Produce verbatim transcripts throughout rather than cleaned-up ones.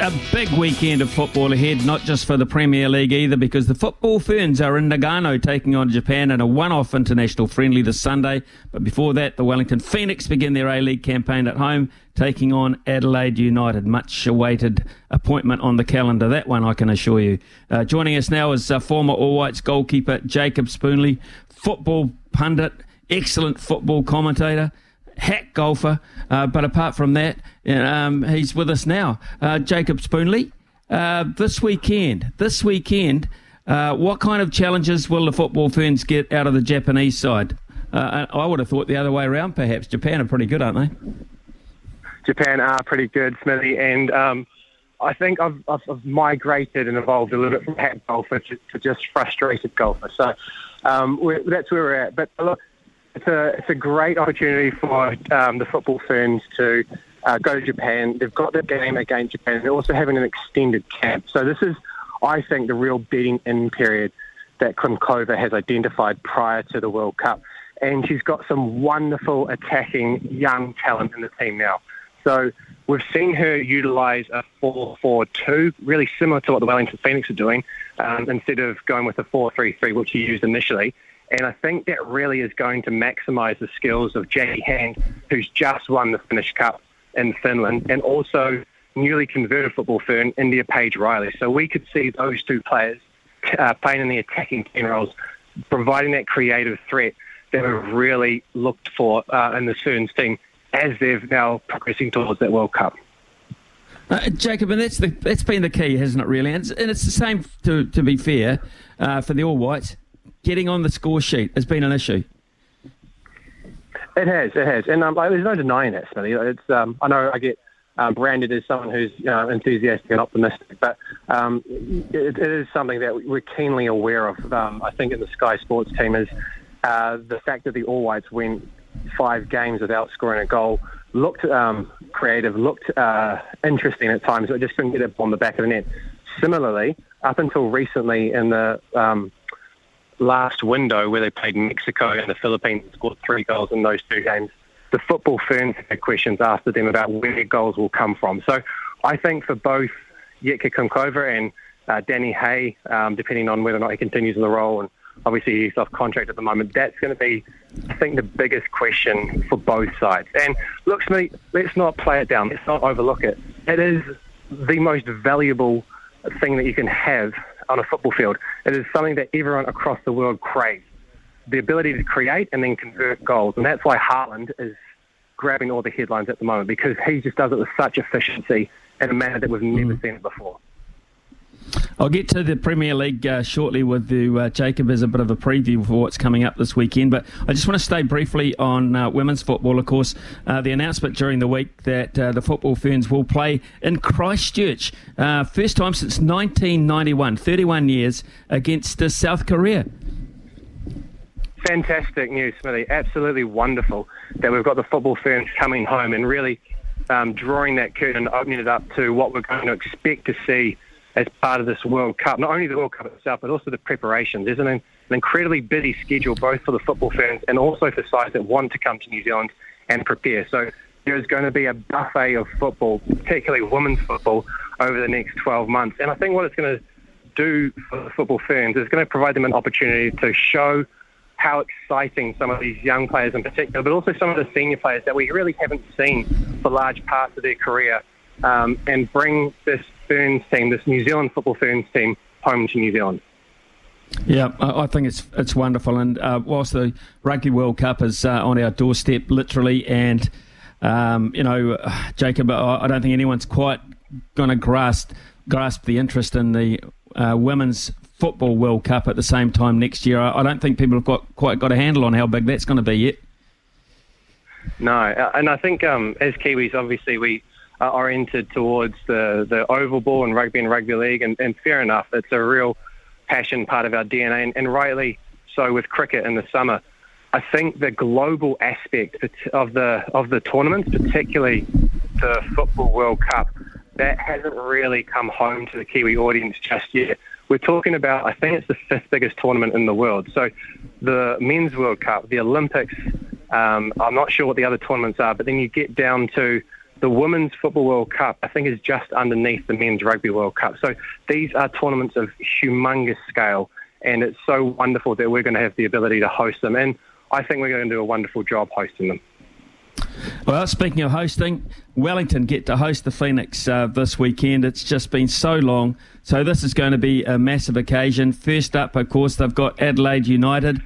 A big weekend of football ahead, not just for the Premier League either, because the Football Ferns are in Nagano taking on Japan in a one-off international friendly this Sunday. But before that, the Wellington Phoenix begin their A-League campaign at home, taking on Adelaide United. Much-awaited appointment on the calendar, that one, I can assure you. Uh, joining us now is uh, former All-Whites goalkeeper Jacob Spoonley, football pundit, excellent football commentator, hack golfer, uh, but apart from that, um, he's with us now. Uh, Jacob Spoonley, uh, this weekend, this weekend, uh, what kind of challenges will the Football Ferns get out of the Japanese side? Uh, I would have thought the other way around, perhaps. Japan are pretty good, aren't they? Japan are pretty good, Smithy, and um, I think I've, I've, I've migrated and evolved a little bit from hack golfer to, to just frustrated golfer, so um, we're, that's where we're at. But look, It's a, it's a great opportunity for um, the Football Ferns to uh, go to Japan. They've got the game against Japan. They're also having an extended camp. So this is, I think, the real bedding in period that Klimková has identified prior to the World Cup. And she's got some wonderful attacking young talent in the team now. So we've seen her utilise a four four two, really similar to what the Wellington Phoenix are doing, um, instead of going with a four three three, which she used initially. And I think that really is going to maximise the skills of Jackie Hand, who's just won the Finnish Cup in Finland, and also newly converted football fern, India Page Riley. So we could see those two players uh, playing in the attacking ten roles, providing that creative threat that we've really looked for uh, in the Ferns team as they're now progressing towards that World Cup. Uh, Jacob, and that's the, that's been the key, hasn't it, really? And it's, and it's the same, to, to be fair, uh, for the All-Whites. Getting on the score sheet has been an issue. It has, it has. And um, there's no denying that, Smitty. It's, um, I know I get um, branded as someone who's you know, enthusiastic and optimistic, but um, it, it is something that we're keenly aware of, um, I think, in the Sky Sports team, is uh, the fact that the All-Whites win five games without scoring a goal, looked um, creative, looked uh, interesting at times, but just couldn't get it on the back of the net. Similarly, up until recently in the... Um, last window where they played Mexico and the Philippines and scored three goals in those two games, the Football Ferns had questions asked of them about where goals will come from. So I think for both Jackie Klimková and uh, Danny Hay, um, depending on whether or not he continues in the role, and obviously he's off contract at the moment, that's going to be, I think, the biggest question for both sides. And look, Smitty, let's not play it down. Let's not overlook it. It is the most valuable thing that you can have on a football field. It is something that everyone across the world craves, the ability to create and then convert goals. And that's why Haaland is grabbing all the headlines at the moment, because he just does it with such efficiency in a manner that we've never mm. seen it before. I'll get to the Premier League uh, shortly with you, uh, Jacob, as a bit of a preview for what's coming up this weekend. But I just want to stay briefly on uh, women's football, of course. Uh, the announcement during the week that uh, the Football Ferns will play in Christchurch, uh, first time since nineteen ninety-one, thirty-one years, against uh, South Korea. Fantastic news, Smithy. Absolutely wonderful that we've got the Football Ferns coming home and really um, drawing that curtain, opening it up to what we're going to expect to see as part of this World Cup, not only the World Cup itself, but also the preparations. There's an, an incredibly busy schedule, both for the Football Ferns and also for sides that want to come to New Zealand and prepare. So there's going to be a buffet of football, particularly women's football, over the next twelve months. And I think what it's going to do for the Football Ferns is going to provide them an opportunity to show how exciting some of these young players in particular, but also some of the senior players that we really haven't seen for large parts of their career, um, and bring this Ferns team, this New Zealand Football Ferns team, home to New Zealand. Yeah, I think it's it's wonderful. And uh, whilst the Rugby World Cup is uh, on our doorstep, literally, and um, you know, Jacob, I don't think anyone's quite going to grasp grasp the interest in the uh, women's football World Cup at the same time next year. I don't think people have got quite got a handle on how big that's going to be yet. No, and I think um, as Kiwis, obviously we. are oriented towards the, the oval ball and rugby and rugby league, and, and fair enough, it's a real passion, part of our D N A, and, and rightly so with cricket in the summer. I think the global aspect of the of the tournaments, particularly the Football World Cup, that hasn't really come home to the Kiwi audience just yet. We're talking about, I think it's the fifth biggest tournament in the world. So the Men's World Cup, the Olympics, um, I'm not sure what the other tournaments are, but then you get down to the Women's Football World Cup, I think, is just underneath the Men's Rugby World Cup. So these are tournaments of humongous scale, and it's so wonderful that we're going to have the ability to host them. And I think we're going to do a wonderful job hosting them. Well, speaking of hosting, Wellington get to host the Phoenix uh, this weekend. It's just been so long. So this is going to be a massive occasion. First up, of course, they've got Adelaide United.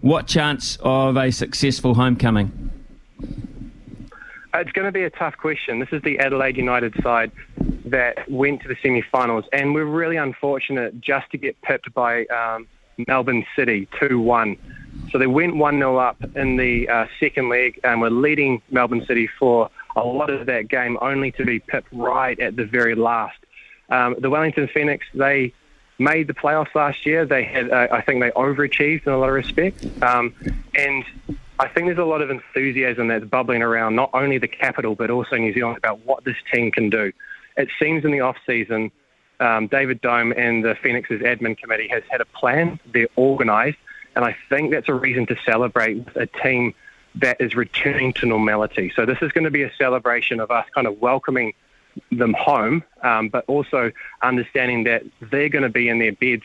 What chance of a successful homecoming? It's going to be a tough question. This is the Adelaide United side that went to the semi-finals, and we're really unfortunate just to get pipped by um, Melbourne City two one. So they went one nil up in the uh, second leg and were leading Melbourne City for a lot of that game, only to be pipped right at the very last. Um, the Wellington Phoenix, they made the playoffs last year. They had, uh, I think they overachieved in a lot of respects. Um, and I think there's a lot of enthusiasm that's bubbling around, not only the capital, but also New Zealand, about what this team can do. It seems in the off-season, um, David Dome and the Phoenix's admin committee has had a plan. They're organised. And I think that's a reason to celebrate a team that is returning to normality. So this is going to be a celebration of us kind of welcoming them home, um, but also understanding that they're going to be in their beds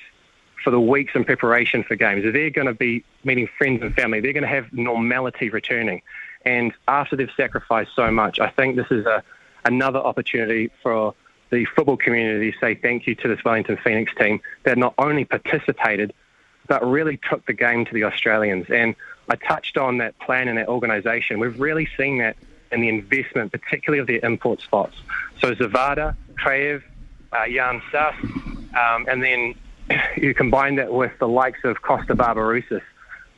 for the weeks in preparation for games. They're going to be meeting friends and family. They're going to have normality returning. And after they've sacrificed so much, I think this is a, another opportunity for the football community to say thank you to this Wellington Phoenix team that not only participated, but really took the game to the Australians. And I touched on that plan and that organisation. We've really seen that in the investment, particularly of their import spots. So Zawada, Kraev, uh, Jan Sass, um, and then you combine that with the likes of Kosta Barbarouses,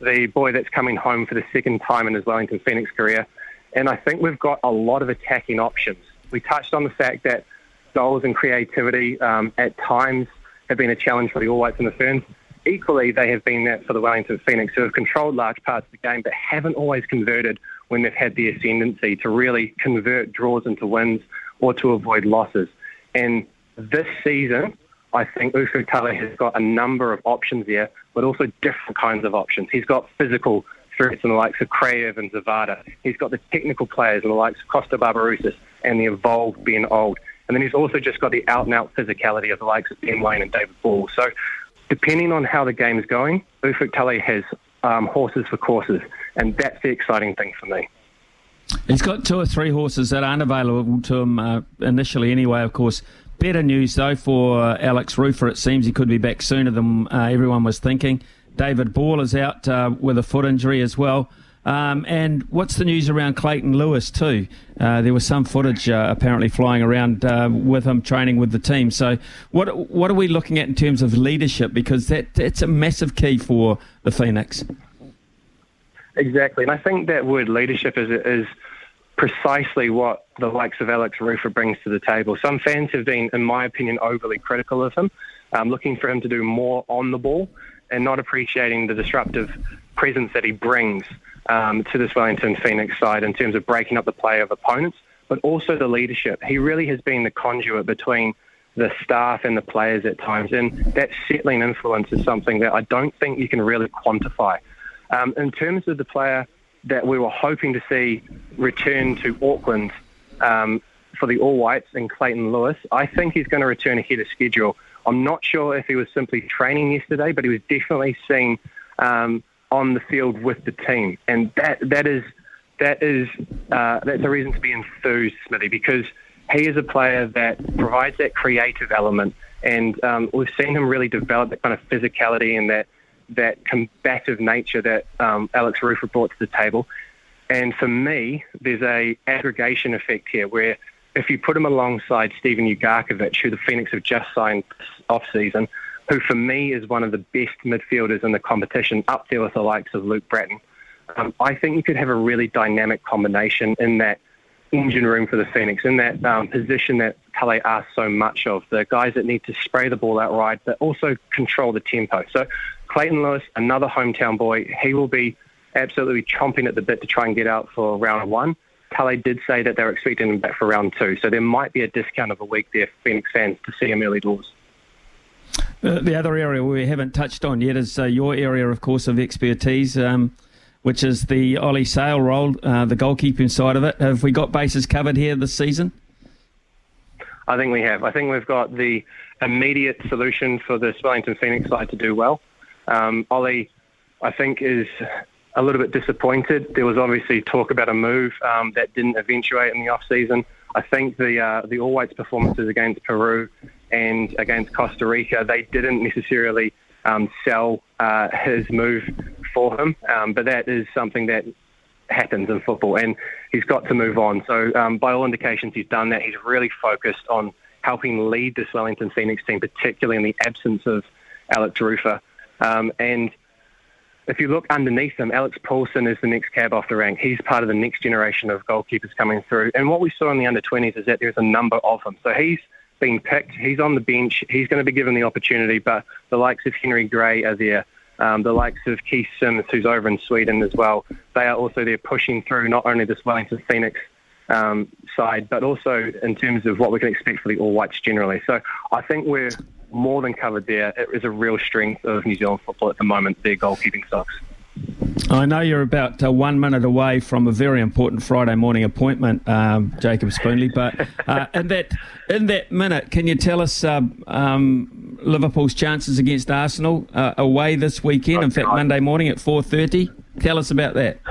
the boy that's coming home for the second time in his Wellington Phoenix career. And I think we've got a lot of attacking options. We touched on the fact that goals and creativity um, at times have been a challenge for the All-Whites and the Ferns. Equally, they have been that for the Wellington Phoenix, who have controlled large parts of the game but haven't always converted when they've had the ascendancy to really convert draws into wins or to avoid losses. And this season, I think Ufuk Talay has got a number of options there, but also different kinds of options. He's got physical threats in the likes of Kraev and Zawada. He's got the technical players in the likes of Kosta Barbarouses and the evolved Ben Old. And then he's also just got the out-and-out physicality of the likes of Ben Wayne and David Ball. So depending on how the game is going, Ufuk Talay has um, horses for courses, and that's the exciting thing for me. He's got two or three horses that aren't available to him uh, initially anyway, of course. Better news, though, for uh, Alex Rufer. It seems he could be back sooner than uh, everyone was thinking. David Ball is out uh, with a foot injury as well. Um, and what's the news around Clayton Lewis, too? Uh, there was some footage uh, apparently flying around uh, with him training with the team. So what what are we looking at in terms of leadership? Because that that's a massive key for the Phoenix. Exactly. And I think that word leadership is, is precisely what the likes of Alex Rufer brings to the table. Some fans have been, in my opinion, overly critical of him, um, looking for him to do more on the ball and not appreciating the disruptive presence that he brings Um, to this Wellington Phoenix side in terms of breaking up the play of opponents, but also the leadership. He really has been the conduit between the staff and the players at times, and that settling influence is something that I don't think you can really quantify. Um, in terms of the player that we were hoping to see return to Auckland um, for the All-Whites and Clayton Lewis, I think he's going to return ahead of schedule. I'm not sure if he was simply training yesterday, but he was definitely seen Um, on the field with the team, and that that is that is uh, that's a reason to be enthused, Smithy, because he is a player that provides that creative element, and um, we've seen him really develop that kind of physicality and that that combative nature that um, Alex Rufer brought to the table. And for me, there's a aggregation effect here where if you put him alongside Stephen Ugarkovic, who the Phoenix have just signed off season, who for me is one of the best midfielders in the competition, up there with the likes of Luke Bratton. Um, I think you could have a really dynamic combination in that engine room for the Phoenix, in that um, position that Talay asks so much of, the guys that need to spray the ball out wide, but also control the tempo. So Clayton Lewis, another hometown boy, he will be absolutely chomping at the bit to try and get out for round one. Talay did say that they were expecting him back for round two, so there might be a discount of a week there for Phoenix fans to see him early doors. Uh, the other area we haven't touched on yet is uh, your area, of course, of expertise, um, which is the Ollie Sale role, uh, the goalkeeping side of it. Have we got bases covered here this season? I think we have. I think we've got the immediate solution for the Wellington Phoenix side to do well. Um, Ollie, I think, is a little bit disappointed. There was obviously talk about a move um, that didn't eventuate in the off-season. I think the uh, the All-Whites performances against Peru and against Costa Rica, they didn't necessarily um, sell uh, his move for him, um, but that is something that happens in football, and he's got to move on. So um, by all indications, he's done that. He's really focused on helping lead this Wellington Phoenix team, particularly in the absence of Alex Rufer. Um, and if you look underneath him, Alex Paulson is the next cab off the rank. He's part of the next generation of goalkeepers coming through. And what we saw in the under twenties is that there's a number of them. So he's been picked. He's on the bench. He's going to be given the opportunity, but the likes of Henry Gray are there. Um, the likes of Keith Sims, who's over in Sweden as well, they are also there pushing through not only this Wellington Phoenix um, side, but also in terms of what we can expect for the All-Whites generally. So I think we're more than covered there. It is a real strength of New Zealand football at the moment, their goalkeeping stocks. I know you're about uh, one minute away from a very important Friday morning appointment, um, Jacob Spoonley, but uh, in that in that minute, can you tell us uh, um, Liverpool's chances against Arsenal uh, away this weekend, oh, in fact God. Monday morning at four thirty? Tell us about that.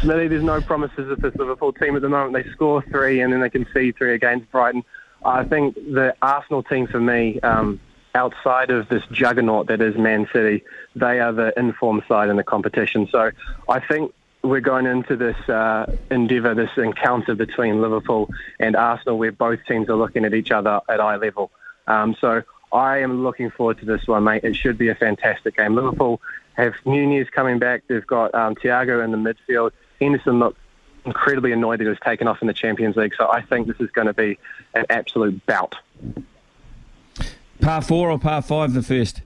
Smitty, there's no promises with this Liverpool team at the moment. They score three and then they concede three against Brighton. I think the Arsenal team for me, um, outside of this juggernaut that is Man City, they are the informed side in the competition. So I think we're going into this uh, endeavour, this encounter between Liverpool and Arsenal where both teams are looking at each other at eye level. Um, so I am looking forward to this one, mate. It should be a fantastic game. Liverpool have Nunez coming back. They've got um, Thiago in the midfield. Henderson looked incredibly annoyed that he was taken off in the Champions League, so I think this is going to be an absolute bout. Par four or par five the first?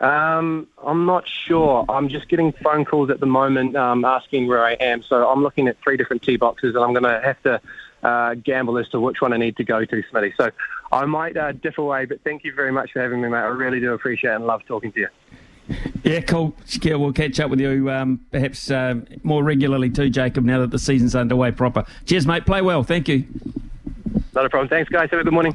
Um, I'm not sure. I'm just getting phone calls at the moment um, asking where I am, so I'm looking at three different tee boxes and I'm going to have to uh, gamble as to which one I need to go to, Smitty. So I might uh, dip away, but thank you very much for having me, mate. I really do appreciate it and love talking to you. Yeah, cool. We'll catch up with you um, perhaps uh, more regularly too, Jacob, now that the season's underway proper. Cheers, mate. Play well. Thank you. Not a problem. Thanks, guys. Have a good morning.